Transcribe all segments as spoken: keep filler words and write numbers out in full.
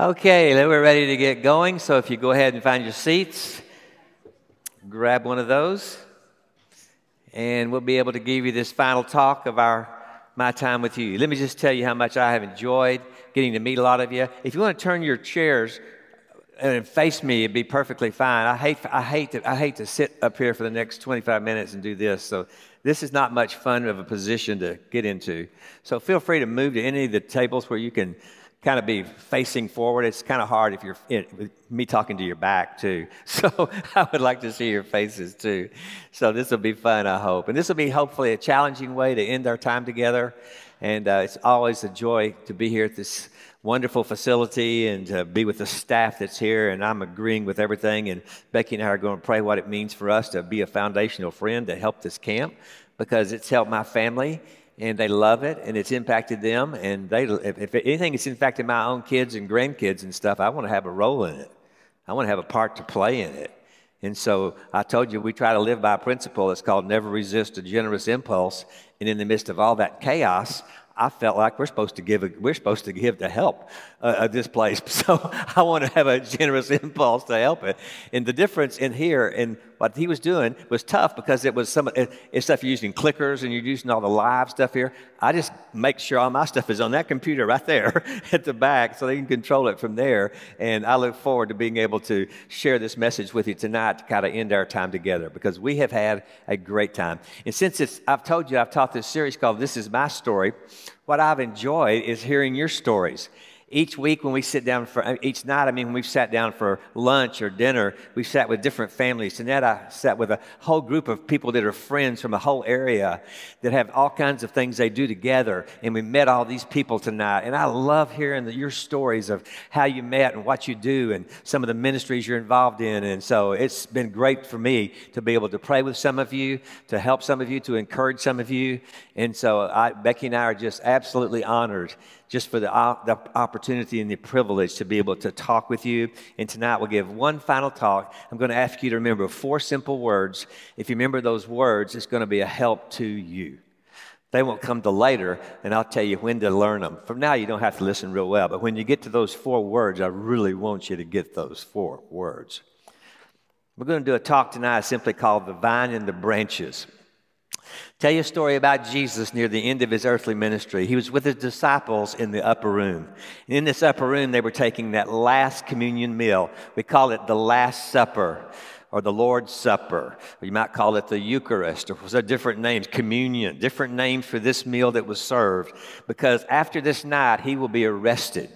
Okay, then we're ready to get going. So if you go ahead and find your seats, grab one of those, and we'll be able to give you this final talk of our my time with you. Let me just tell you how much I have enjoyed getting to meet a lot of you. If you want to turn your chairs and face me, it'd be perfectly fine. I hate I hate to I hate to sit up here for the next twenty-five minutes and do this. So this is not much fun of a position to get into. So feel free to move to any of the tables where you can kind of be facing forward. It's kind of hard if you're in, me talking to your back too. So I would like to see your faces too. So this will be fun, I hope. And this will be hopefully a challenging way to end our time together. And uh, it's always a joy to be here at this wonderful facility and to be with the staff that's here. And I'm agreeing with everything. And Becky and I are going to pray what it means for us to be a foundational friend to help this camp, because it's helped my family. And they love it, and it's impacted them. And they, if, if anything, it's impacted my own kids and grandkids and stuff. I want to have a role in it. I want to have a part to play in it. And so I told you we try to live by a principle that's called never resist a generous impulse. And in the midst of all that chaos, I felt like we're supposed to give. A, we're supposed to give to help uh, at this place. So I want to have a generous impulse to help it. And the difference in here and what he was doing was tough, because it was some. It's stuff you're using clickers and you're using all the live stuff here. I just make sure all my stuff is on that computer right there at the back, so they can control it from there. And I look forward to being able to share this message with you tonight to kind of end our time together, because we have had a great time. And since it's, I've told you I've taught this series called "This Is My Story." What I've enjoyed is hearing your stories. Each week when we sit down, for each night, I mean, when we've sat down for lunch or dinner, we've sat with different families. Tonight I sat with a whole group of people that are friends from a whole area that have all kinds of things they do together. And we met all these people tonight. And I love hearing the, your stories of how you met and what you do and some of the ministries you're involved in. And so it's been great for me to be able to pray with some of you, to help some of you, to encourage some of you. And so I, Becky and I are just absolutely honored just for the, the opportunity and the privilege to be able to talk with you. And tonight we'll give one final talk. I'm going to ask you to remember four simple words. If you remember those words, it's going to be a help to you. They won't come to later, and I'll tell you when to learn them. From now, you don't have to listen real well, but when you get to those four words, I really want you to get those four words. We're going to do a talk tonight simply called The Vine and the Branches. Tell you a story about Jesus near the end of his earthly ministry. He was with his disciples in the upper room. And in this upper room, they were taking that last communion meal. We call it the Last Supper or the Lord's Supper. Or you might call it the Eucharist, or was there different names, communion, different names for this meal that was served. Because after this night, he will be arrested.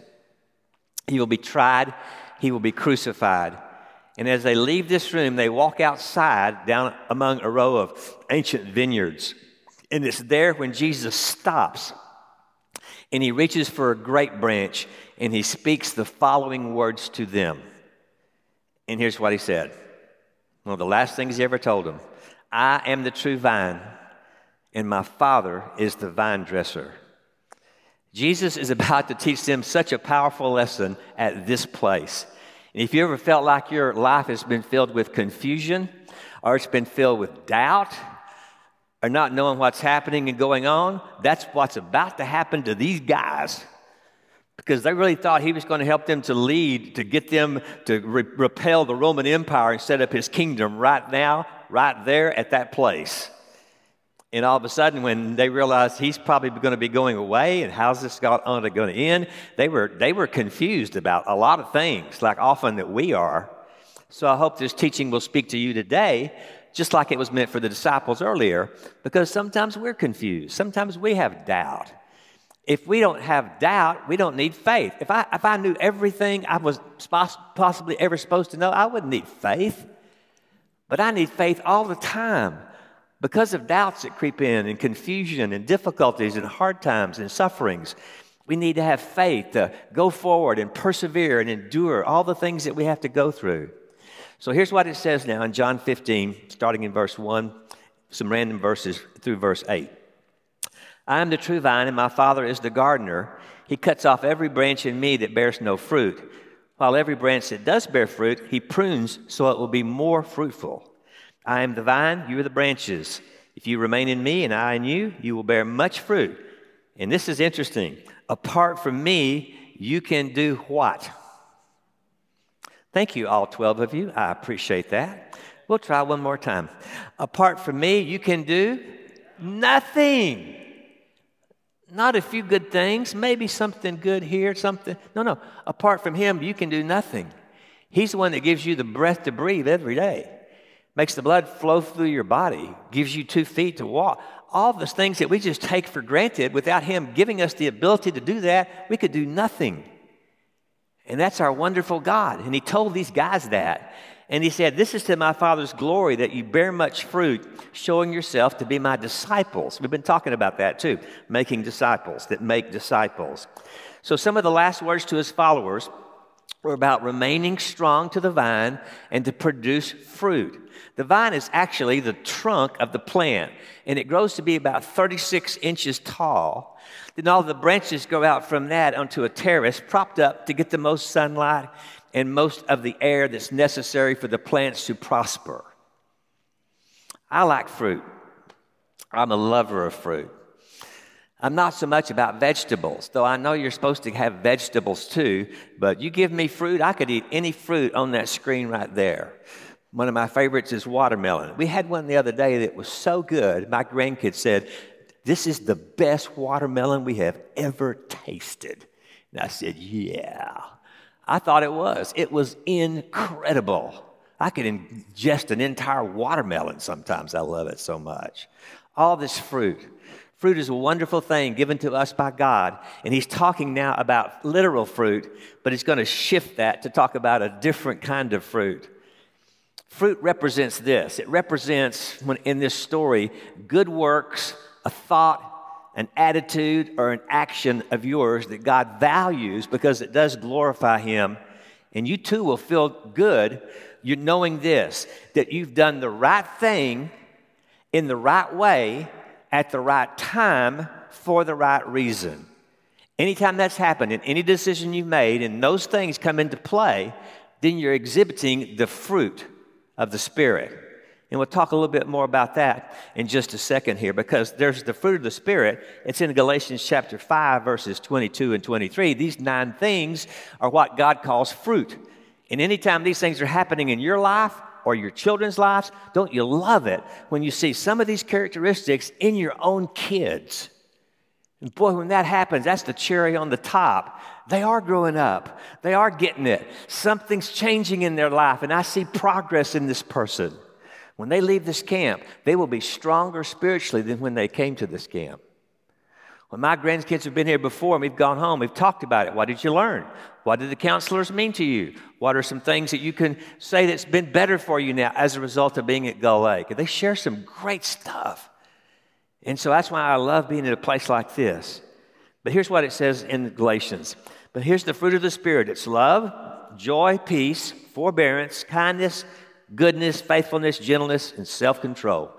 He will be tried. He will be crucified. And as they leave this room, they walk outside down among a row of ancient vineyards. And it's there when Jesus stops and he reaches for a grape branch and he speaks the following words to them. And here's what he said. One of the last things he ever told them. I am the true vine, and my Father is the vine dresser. Jesus is about to teach them such a powerful lesson at this place. And if you ever felt like your life has been filled with confusion, or it's been filled with doubt, or not knowing what's happening and going on, that's what's about to happen to these guys. Because they really thought he was going to help them to lead, to get them to re- repel the Roman Empire and set up his kingdom right now, right there at that place. And all of a sudden, when they realized he's probably going to be going away and how's this going to end, they were, they were confused about a lot of things, like often that we are. So I hope this teaching will speak to you today, just like it was meant for the disciples earlier, because sometimes we're confused. Sometimes we have doubt. If we don't have doubt, we don't need faith. If I, if I knew everything I was possibly ever supposed to know, I wouldn't need faith. But I need faith all the time. Because of doubts that creep in and confusion and difficulties and hard times and sufferings, we need to have faith to go forward and persevere and endure all the things that we have to go through. So here's what it says now in John fifteen, starting in verse one, some random verses through verse eight. I am the true vine, and my Father is the gardener. He cuts off every branch in me that bears no fruit, while every branch that does bear fruit, he prunes so it will be more fruitful. I am the vine, you are the branches. If you remain in me and I in you, you will bear much fruit. And this is interesting. Apart from me, you can do what? Thank you, all twelve of you. I appreciate that. We'll try one more time. Apart from me, you can do nothing. Not a few good things, maybe something good here, something. No, no. Apart from him, you can do nothing. He's the one that gives you the breath to breathe every day, makes the blood flow through your body, gives you two feet to walk. All those things that we just take for granted, without him giving us the ability to do that, we could do nothing. And that's our wonderful God. And he told these guys that. And he said, this is to my Father's glory that you bear much fruit, showing yourself to be my disciples. We've been talking about that too, making disciples that make disciples. So some of the last words to his followers were about remaining strong to the vine and to produce fruit. The vine is actually the trunk of the plant, and it grows to be about thirty-six inches tall. Then all the branches go out from that onto a terrace propped up to get the most sunlight and most of the air that's necessary for the plants to prosper. I like fruit. I'm a lover of fruit. I'm not so much about vegetables, though I know you're supposed to have vegetables too, but you give me fruit, I could eat any fruit on that screen right there. One of my favorites is watermelon. We had one the other day that was so good, my grandkids said, this is the best watermelon we have ever tasted. And I said, yeah. I thought it was. It was incredible. I could ingest an entire watermelon sometimes. I love it so much. All this fruit. Fruit is a wonderful thing given to us by God, and he's talking now about literal fruit, but he's going to shift that to talk about a different kind of fruit. Fruit represents this. It represents, when in this story, good works, a thought, an attitude, or an action of yours that God values because it does glorify him. And you too will feel good, you're knowing this, that you've done the right thing in the right way at the right time for the right reason. Anytime that's happened and any decision you've made and those things come into play, then you're exhibiting the fruit of the Spirit. And we'll talk a little bit more about that in just a second here, because there's the fruit of the Spirit. It's in Galatians chapter five, verses twenty-two and twenty-three. These nine things are what God calls fruit. And anytime these things are happening in your life or your children's lives, don't you love it when you see some of these characteristics in your own kids? And boy, when that happens, that's the cherry on the top. They are growing up. They are getting it. Something's changing in their life, and I see progress in this person. When they leave this camp, they will be stronger spiritually than when they came to this camp. When my grandkids have been here before and we've gone home, we've talked about it. What did you learn? What did the counselors mean to you? What are some things that you can say that's been better for you now as a result of being at Gull Lake? And they share some great stuff. And so that's why I love being in a place like this. But here's what it says in Galatians. But here's the fruit of the Spirit. It's love, joy, peace, forbearance, kindness, goodness, faithfulness, gentleness, and self-control.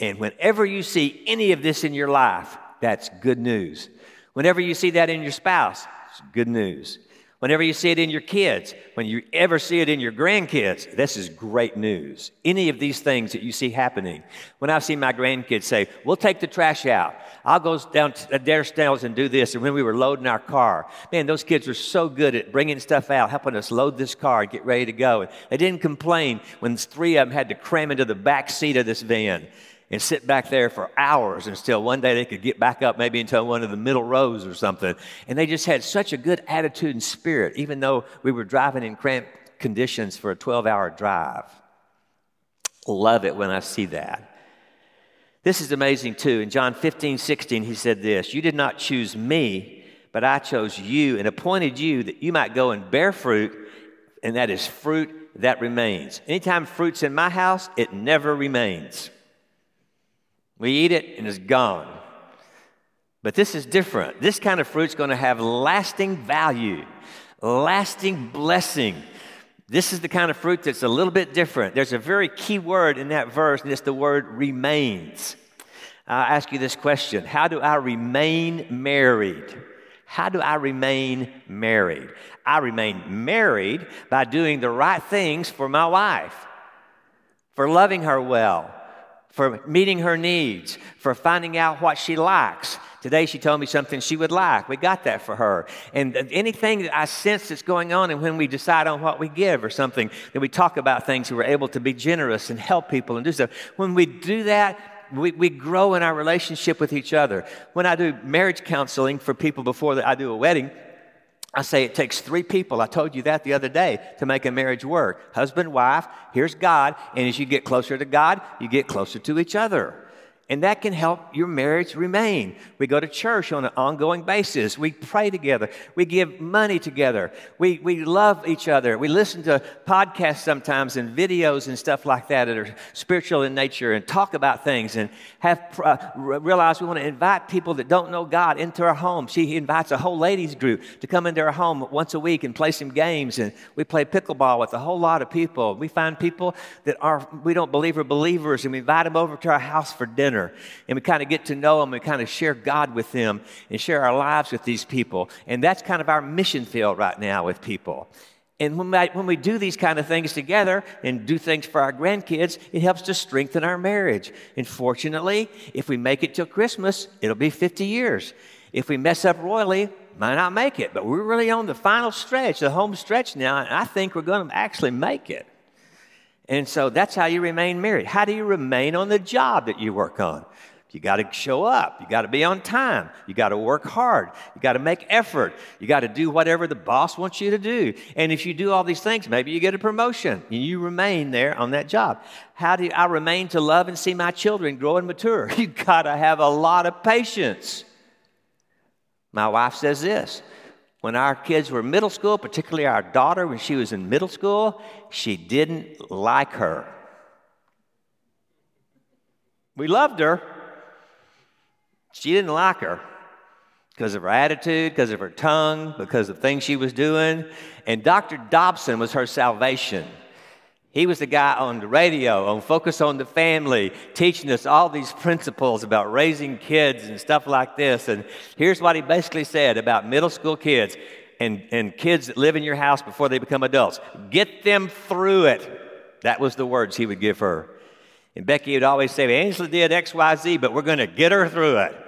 And whenever you see any of this in your life, that's good news. Whenever you see that in your spouse, it's good news. Whenever you see it in your kids, when you ever see it in your grandkids, this is great news. Any of these things that you see happening. When I see my grandkids say, we'll take the trash out. I'll go down to their stairs and do this. And when we were loading our car, man, those kids were so good at bringing stuff out, helping us load this car and get ready to go. And they didn't complain when three of them had to cram into the back seat of this van and sit back there for hours until one day they could get back up maybe into one of the middle rows or something. And they just had such a good attitude and spirit, even though we were driving in cramped conditions for a twelve-hour drive. Love it when I see that. This is amazing too. In John fifteen sixteen, he said this, you did not choose me, but I chose you and appointed you that you might go and bear fruit, and that is fruit that remains. Anytime fruit's in my house, it never remains. We eat it and it's gone. But this is different. This kind of fruit's going to have lasting value, lasting blessing. This is the kind of fruit that's a little bit different. There's a very key word in that verse, and it's the word remains. I'll ask you this question. How do I remain married? How do I remain married? I remain married by doing the right things for my wife, for loving her well, for meeting her needs, for finding out what she likes, Today she told me something she would like. We got that for her. And anything that I sense that's going on, and when we decide on what we give or something, that we talk about things that we're able to be generous and help people and do stuff. When we do that, We, we grow in our relationship with each other. When I do marriage counseling for people before the, I do a wedding, I say it takes three people. I told you that the other day to make a marriage work. Husband, wife, here's God. And as you get closer to God, you get closer to each other. And that can help your marriage remain. We go to church on an ongoing basis. We pray together. We give money together. We, we love each other. We listen to podcasts sometimes and videos and stuff like that that are spiritual in nature and talk about things and have uh, realize we want to invite people that don't know God into our home. She invites a whole ladies group to come into our home once a week and play some games. And we play pickleball with a whole lot of people. We find people that are we don't believe are believers, and we invite them over to our house for dinner. And we kind of get to know them and kind of share God with them and share our lives with these people. And that's kind of our mission field right now with people. And when we, when we do these kind of things together and do things for our grandkids, it helps to strengthen our marriage. And fortunately, if we make it till Christmas, it'll be fifty years. If we mess up royally, might not make it. But we're really on the final stretch, the home stretch now, and I think we're going to actually make it. And so that's how you remain married. How do you remain on the job that you work on? You got to show up. You got to be on time. You got to work hard. You got to make effort. You got to do whatever the boss wants you to do. And if you do all these things, maybe you get a promotion and you remain there on that job. How do I remain to love and see my children grow and mature? You got to have a lot of patience. My wife says this. When our kids were in middle school, particularly our daughter, when she was in middle school, she didn't like her. We loved her. She didn't like her because of her attitude, because of her tongue, because of things she was doing. And Doctor Dobson was her salvation. He was the guy on the radio, on Focus on the Family, teaching us all these principles about raising kids and stuff like this. And here's what he basically said about middle school kids and, and kids that live in your house before they become adults. Get them through it. That was the words he would give her. And Becky would always say, Angela did X, Y, Z, but we're going to get her through it.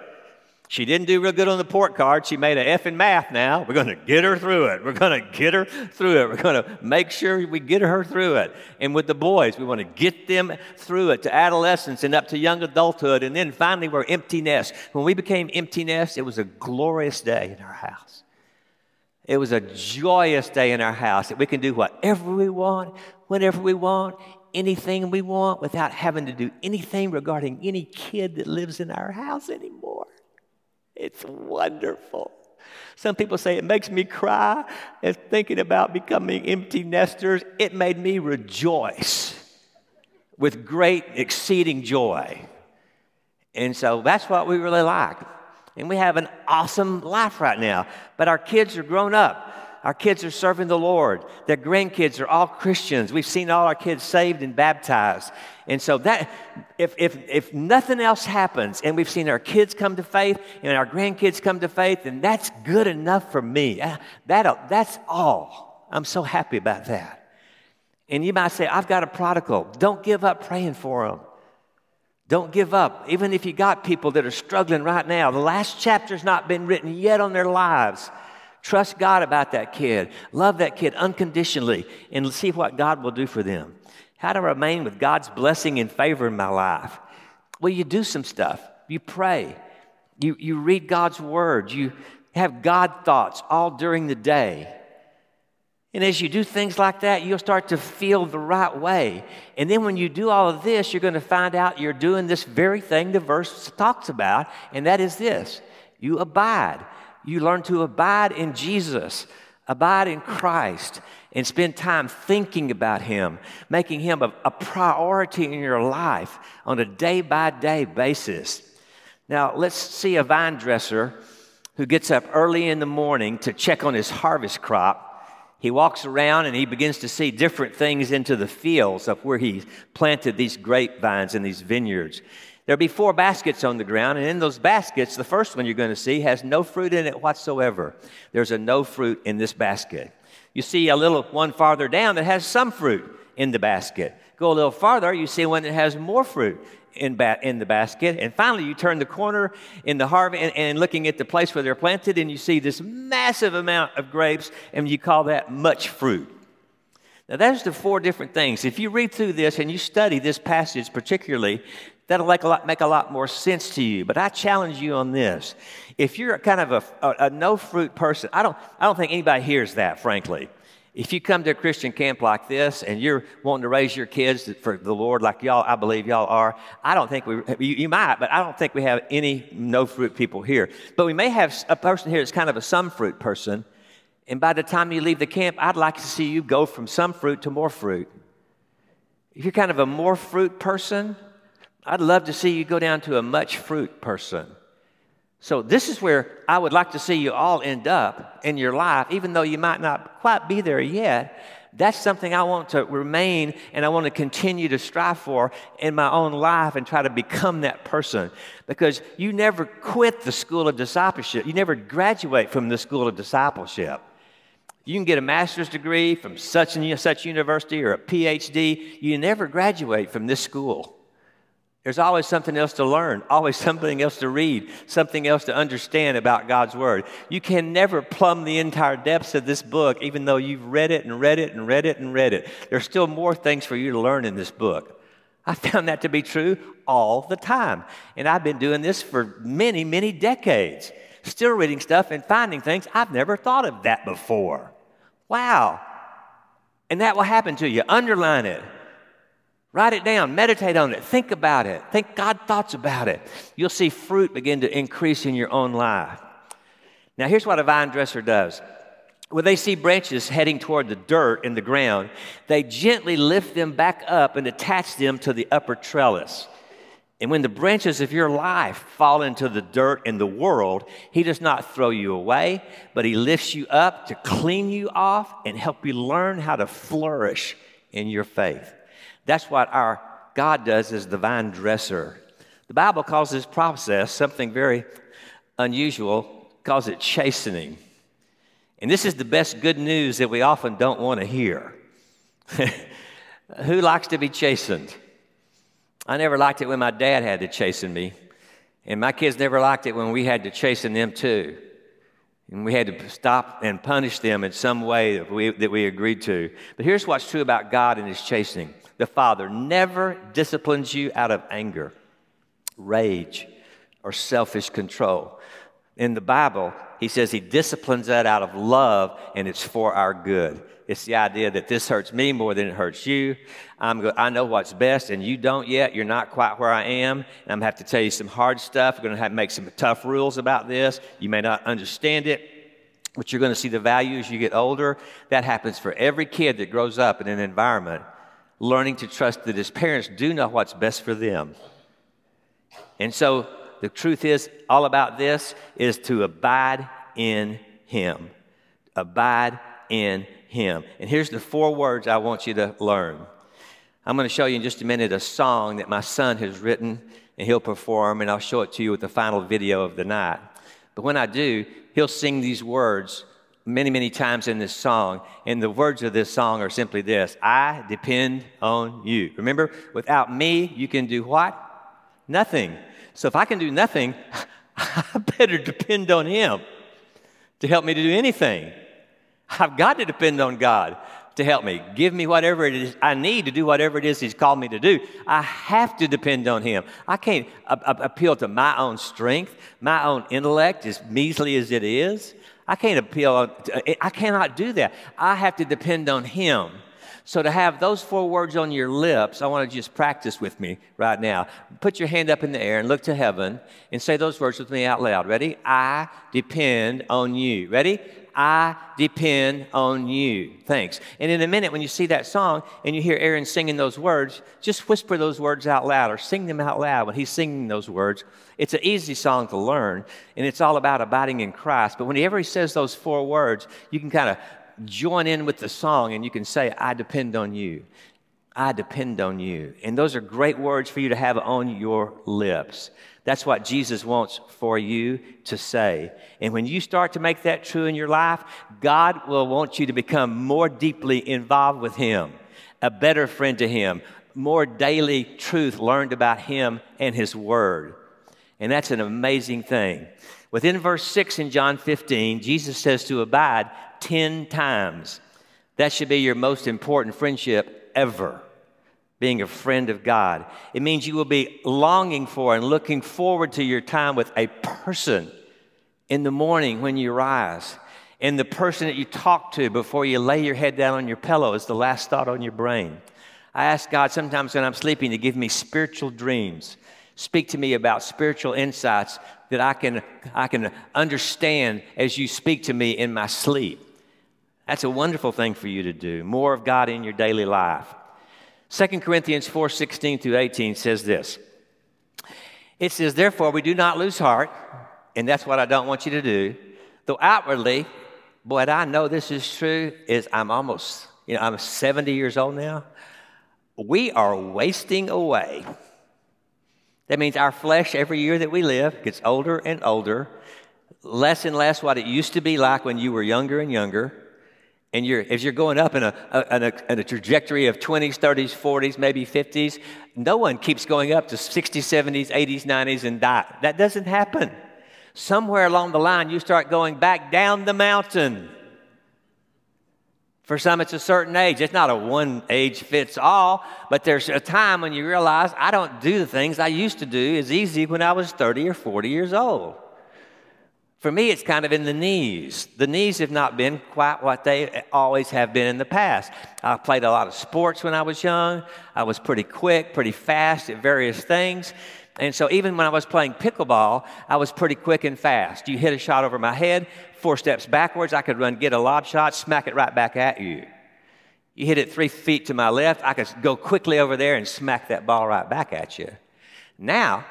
She didn't do real good on the report card. She made an F in math now. We're going to get her through it. We're going to get her through it. We're going to make sure we get her through it. And with the boys, we want to get them through it to adolescence and up to young adulthood. And then finally, we're empty nest. When we became empty nest, it was a glorious day in our house. It was a joyous day in our house that we can do whatever we want, whenever we want, anything we want without having to do anything regarding any kid that lives in our house anymore. It's wonderful. Some people say it makes me cry as thinking about becoming empty nesters. It made me rejoice with great, exceeding joy. And so that's what we really like. And we have an awesome life right now. But our kids are grown up. Our kids are serving the Lord. Their grandkids are all Christians. We've seen all our kids saved and baptized. And so that, if, if, if nothing else happens, and we've seen our kids come to faith and our grandkids come to faith, then that's good enough for me. That, that's all. I'm so happy about that. And you might say, I've got a prodigal. Don't give up praying for them. Don't give up. Even if you got people that are struggling right now, the last chapter's not been written yet on their lives. Trust God about that kid. Love that kid unconditionally and see what God will do for them. How to remain with God's blessing and favor in my life? Well, you do some stuff. You pray. You, you read God's word. You have God thoughts all during the day. And as you do things like that, you'll start to feel the right way. And then when you do all of this, you're going to find out you're doing this very thing the verse talks about, and that is this. You abide. You learn to abide in Jesus, abide in Christ, and spend time thinking about Him, making Him a, a priority in your life on a day-by-day basis. Now, let's see a vine dresser who gets up early in the morning to check on his harvest crop. He walks around and he begins to see different things into the fields of where he planted these grapevines and these vineyards. There'll be four baskets on the ground, and in those baskets, the first one you're going to see has no fruit in it whatsoever. There's a no fruit in this basket. You see a little one farther down that has some fruit in the basket. Go a little farther, you see one that has more fruit in, ba- in the basket. And finally, you turn the corner in the harvest and, and looking at the place where they're planted, and you see this massive amount of grapes, and you call that much fruit. Now, those are the four different things. If you read through this and you study this passage particularly, that'll make a lot, make a lot more sense to you. But I challenge you on this. If you're kind of a, a, a no-fruit person, I don't, I don't think anybody hears that, frankly. If you come to a Christian camp like this and you're wanting to raise your kids for the Lord like y'all, I believe y'all are, I don't think we, you, you might, but I don't think we have any no-fruit people here. But we may have a person here that's kind of a some-fruit person, and by the time you leave the camp, I'd like to see you go from some fruit to more fruit. If you're kind of a more fruit person, I'd love to see you go down to a much fruit person. So this is where I would like to see you all end up in your life, even though you might not quite be there yet. That's something I want to remain, and I want to continue to strive for in my own life and try to become that person. Because you never quit the school of discipleship. You never graduate from the school of discipleship. You can get a master's degree from such and such university or a P H D. You never graduate from this school. There's always something else to learn, always something else to read, something else to understand about God's Word. You can never plumb the entire depths of this book, even though you've read it and read it and read it and read it. There's still more things for you to learn in this book. I found that to be true all the time. And I've been doing this for many, many decades, still reading stuff and finding things I've never thought of that before. Wow. And that will happen to you. Underline it. Write it down, meditate on it, think about it, think God's thoughts about it. You'll see fruit begin to increase in your own life. Now, here's what a vine dresser does. When they see branches heading toward the dirt in the ground, they gently lift them back up and attach them to the upper trellis. And when the branches of your life fall into the dirt in the world, He does not throw you away, but He lifts you up to clean you off and help you learn how to flourish in your faith. That's what our God does as the vine dresser. The Bible calls this process something very unusual, calls it chastening. And this is the best good news that we often don't want to hear. Who likes to be chastened? I never liked it when my dad had to chasten me, and my kids never liked it when we had to chasten them too. And we had to stop and punish them in some way that we, that we agreed to. But here's what's true about God and His chastening. The Father never disciplines you out of anger, rage, or selfish control. In the Bible, He says He disciplines that out of love, and it's for our good. It's the idea that this hurts me more than it hurts you. I'm go- I know what's best, and you don't yet. You're not quite where I am, and I'm going to have to tell you some hard stuff. We're going to have to make some tough rules about this. You may not understand it, but you're going to see the value as you get older. That happens for every kid that grows up in an environment, learning to trust that his parents do know what's best for them. And so the truth is, all about this is to abide in Him. Abide in Him. And here's the four words I want you to learn. I'm going to show you in just a minute a song that my son has written, and he'll perform, and I'll show it to you with the final video of the night. But when I do, he'll sing these words many, many times in this song, and the words of this song are simply this: I depend on you. Remember, without me, you can do what? Nothing. So if I can do nothing, I better depend on Him to help me to do anything. I've got to depend on God to help me. Give me whatever it is I need to do whatever it is He's called me to do. I have to depend on Him. I can't a- a- appeal to my own strength, my own intellect, as measly as it is. I can't appeal, I cannot do that. I have to depend on Him. So to have those four words on your lips, I want to just practice with me right now. Put your hand up in the air and look to heaven and say those words with me out loud. Ready? I depend on you. Ready? I depend on you. Thanks. And in a minute, when you see that song and you hear Aaron singing those words, just whisper those words out loud or sing them out loud when he's singing those words. It's an easy song to learn, and it's all about abiding in Christ. But whenever he says those four words, you can kind of join in with the song, and you can say, I depend on you. I depend on you. And those are great words for you to have on your lips. That's what Jesus wants for you to say. And when you start to make that true in your life, God will want you to become more deeply involved with Him, a better friend to Him, more daily truth learned about him and his word. And that's an amazing thing. Within verse six in John fifteen, Jesus says to abide ten times. That should be your most important friendship ever, being a friend of God. It means you will be longing for and looking forward to your time with a person in the morning when you rise. And the person that you talk to before you lay your head down on your pillow is the last thought on your brain. I ask God sometimes when I'm sleeping to give me spiritual dreams. Speak to me about spiritual insights that I can, I can understand as you speak to me in my sleep. That's a wonderful thing for you to do. More of God in your daily life. Second Corinthians four sixteen through eighteen says this. It says, therefore, we do not lose heart. And that's what I don't want you to do. Though outwardly, what I know this is true is I'm almost, you know, I'm seventy years old now. We are wasting away. That means our flesh every year that we live gets older and older, less and less what it used to be like when you were younger and younger. And you're, as you're going up in a, a, in a, in a trajectory of twenties, thirties, forties, maybe fifties, no one keeps going up to sixties, seventies, eighties, nineties and die. That doesn't happen. Somewhere along the line, you start going back down the mountain. For some, it's a certain age. It's not a one age fits all, but there's a time when you realize I don't do the things I used to do as easy when I was thirty or forty years old. For me, it's kind of in the knees. The knees have not been quite what they always have been in the past. I played a lot of sports when I was young. I was pretty quick, pretty fast at various things. And so even when I was playing pickleball, I was pretty quick and fast. You hit a shot over my head, four steps backwards, I could run, get a lob shot, smack it right back at you. You hit it three feet to my left, I could go quickly over there and smack that ball right back at you. Now,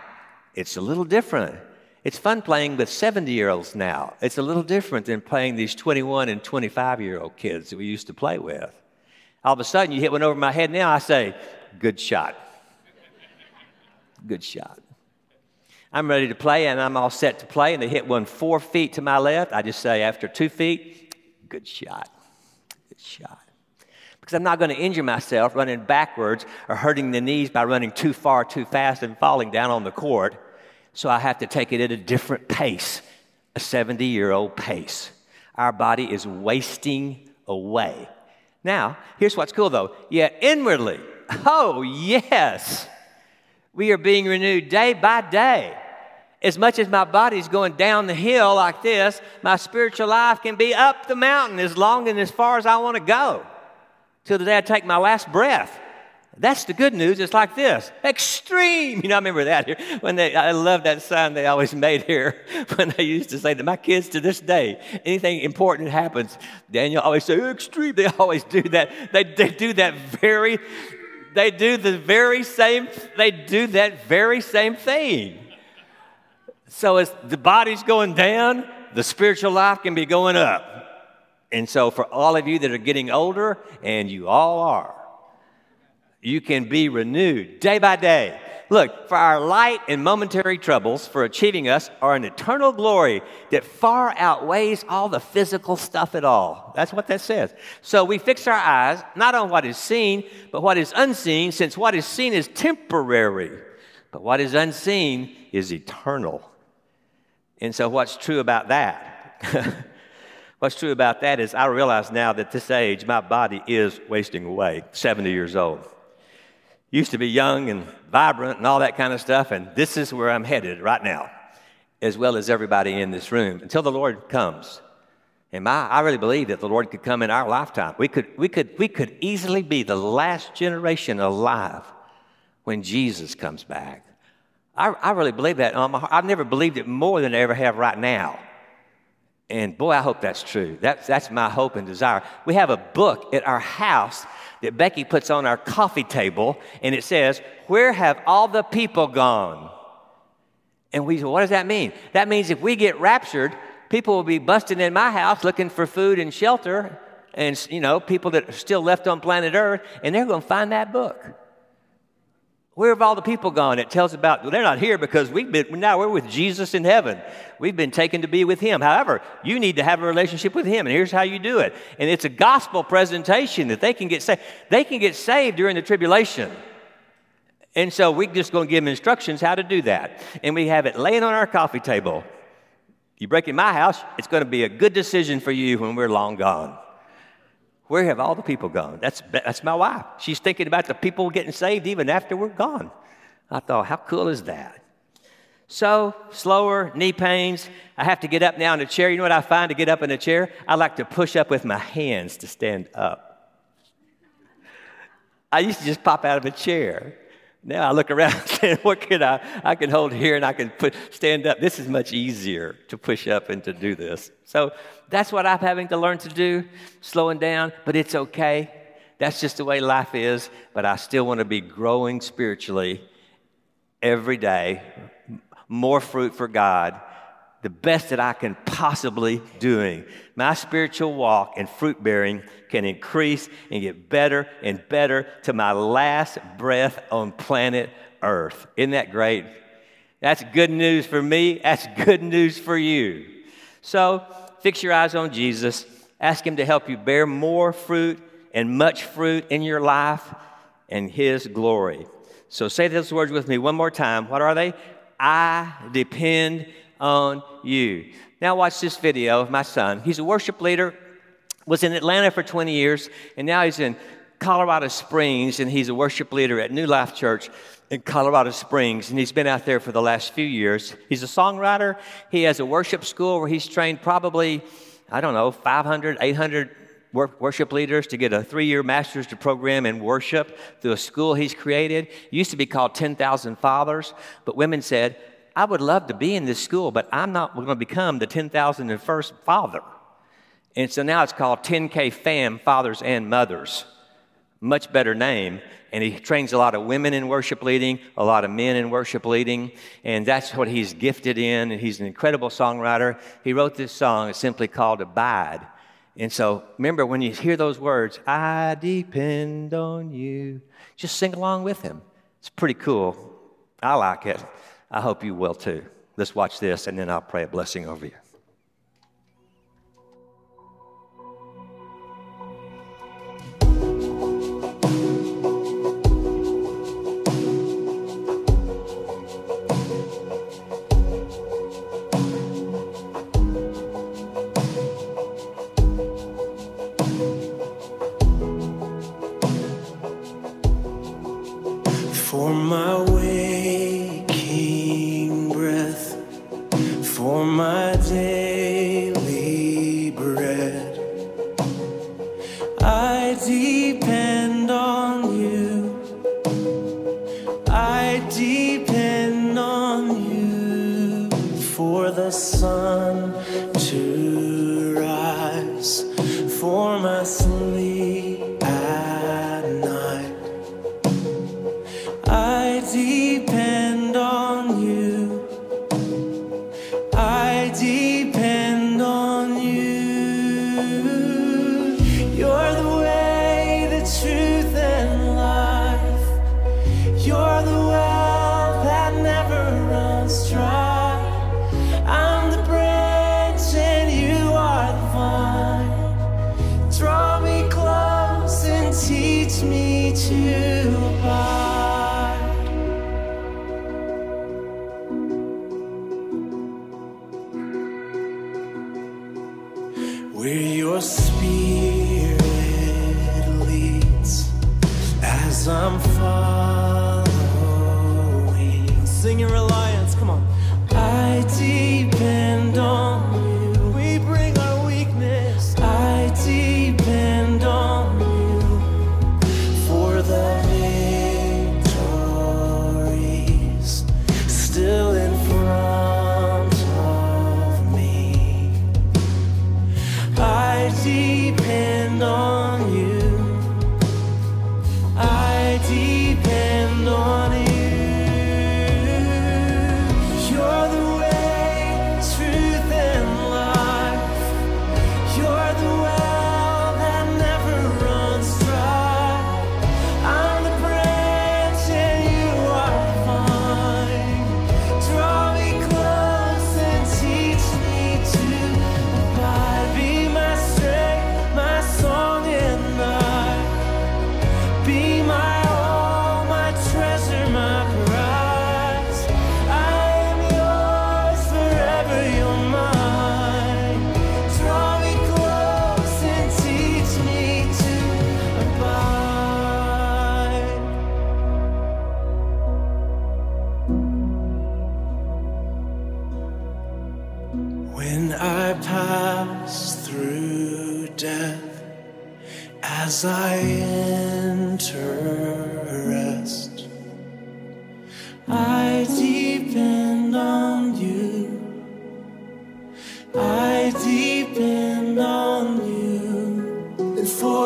it's a little different. It's fun playing with seventy-year-olds now. It's a little different than playing these twenty-one and twenty-five-year-old kids that we used to play with. All of a sudden, you hit one over my head now, I say, good shot. Good shot. I'm ready to play, and I'm all set to play, and they hit one four feet to my left. I just say, after two feet, good shot. Good shot. Because I'm not going to injure myself running backwards or hurting the knees by running too far, too fast, and falling down on the court. So I have to take it at a different pace, a seventy-year-old pace. Our body is wasting away. Now, here's what's cool, though. Yeah, inwardly, oh, yes, we are being renewed day by day. As much as my body's going down the hill like this, my spiritual life can be up the mountain as long and as far as I want to go, till the day I take my last breath. That's the good news. It's like this. Extreme. You know, I remember that here. When they, I love that sign they always made here when they used to say to my kids to this day, anything important happens, Daniel always say, extreme. They always do that. They, they do that very, they do the very same, they do that very same thing. So as the body's going down, the spiritual life can be going up. And so for all of you that are getting older, and you all are, you can be renewed day by day. Look, for our light and momentary troubles for achieving us are an eternal glory that far outweighs all the physical stuff at all. That's what that says. So we fix our eyes not on what is seen, but what is unseen, since what is seen is temporary, but what is unseen is eternal. And so what's true about that? What's true about that is I realize now that this age, my body is wasting away, seventy years old. Used to be young and vibrant and all that kind of stuff, and this is where I'm headed right now, as well as everybody in this room, until the Lord comes. And my, I really believe that the Lord could come in our lifetime. We could, we could, we could easily be the last generation alive when Jesus comes back. I, I really believe that. Um, I've never believed it more than I ever have right now. And boy, I hope that's true. That's, that's my hope and desire. We have a book at our house that Becky puts on our coffee table, and it says, where have all the people gone? And we say, what does that mean? That means if we get raptured, people will be busting in my house looking for food and shelter, and, you know, people that are still left on planet Earth, and they're going to find that book. Where have all the people gone? It tells about, well, they're not here because we've been, now we're with Jesus in heaven. We've been taken to be with him. However, you need to have a relationship with him, and here's how you do it. And it's a gospel presentation that they can get saved. They can get saved during the tribulation. And so we're just going to give them instructions how to do that. And we have it laying on our coffee table. You break in my house, it's going to be a good decision for you when we're long gone. Where have all the people gone? That's, that's my wife. She's thinking about the people getting saved even after we're gone. I thought, how cool is that? So, slower, knee pains. I have to get up now in a chair. You know what I find to get up in a chair? I like to push up with my hands to stand up. I used to just pop out of a chair. Now I look around and say, what can I? I can hold here and I can put, stand up. This is much easier to push up and to do this. So that's what I'm having to learn to do, slowing down, but it's okay. That's just the way life is, but I still want to be growing spiritually every day, more fruit for God, the best that I can possibly doing. My spiritual walk and fruit bearing can increase and get better and better to my last breath on planet Earth. Isn't that great? That's good news for me. That's good news for you. So fix your eyes on Jesus. Ask him to help you bear more fruit and much fruit in your life and his glory. So say those words with me one more time. What are they? I depend on you. Now watch this video of my son. He's a worship leader, was in Atlanta for twenty years, and now he's in Colorado Springs, and he's a worship leader at New Life Church in Colorado Springs, and he's been out there for the last few years. He's a songwriter. He has a worship school where he's trained probably, I don't know, five hundred, eight hundred worship leaders to get a three-year master's program in worship through a school he's created. It used to be called ten thousand Fathers, but women said, I would love to be in this school, but I'm not going to become the ten thousand first father. And so now it's called ten K Fam, Fathers and Mothers. Much better name. And he trains a lot of women in worship leading, a lot of men in worship leading, and that's what he's gifted in, and he's an incredible songwriter. He wrote this song. It's simply called Abide. And so remember, when you hear those words, I depend on you, just sing along with him. It's pretty cool. I like it. I hope you will too. Let's watch this, and then I'll pray a blessing over you. For my waking breath, for my daily bread, I depend on you. I depend on you. For the sun to rise, for my sleep at night, I depend on you. I depend on you. You're the way, the truth, and life. You're the well that never runs dry. I'm the branch and you are the vine. Draw me close and teach me to abide. Your spirit leads as I'm following. Sing in reliance, come on. I depend on you. We bring our weakness. I depend on you for the victories still in front. See I pass through death, as I enter rest, I depend on you. I depend on you. And for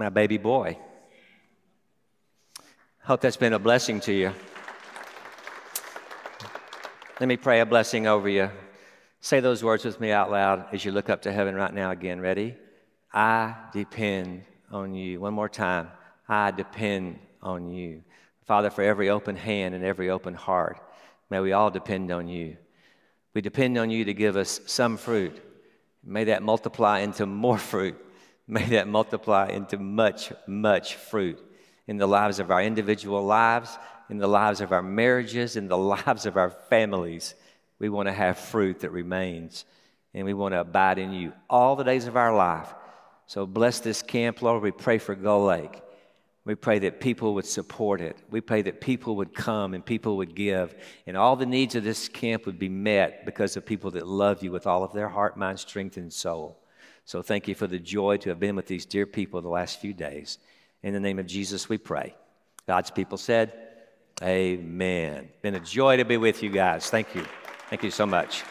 my baby boy. Hope that's been a blessing to you. Let me pray a blessing over you. Say those words with me out loud as you look up to heaven right now again. Ready? I depend on you. One more time. I depend on you. Father, for every open hand and every open heart, may we all depend on you. We depend on you to give us some fruit. May that multiply into more fruit. May that multiply into much, much fruit in the lives of our individual lives, in the lives of our marriages, in the lives of our families. We want to have fruit that remains, and we want to abide in you all the days of our life. So bless this camp, Lord. We pray for Gull Lake. We pray that people would support it. We pray that people would come and people would give, and all the needs of this camp would be met because of people that love you with all of their heart, mind, strength, and soul. So thank you for the joy to have been with these dear people the last few days. In the name of Jesus, we pray. God's people said, amen. Been a joy to be with you guys. Thank you. Thank you so much.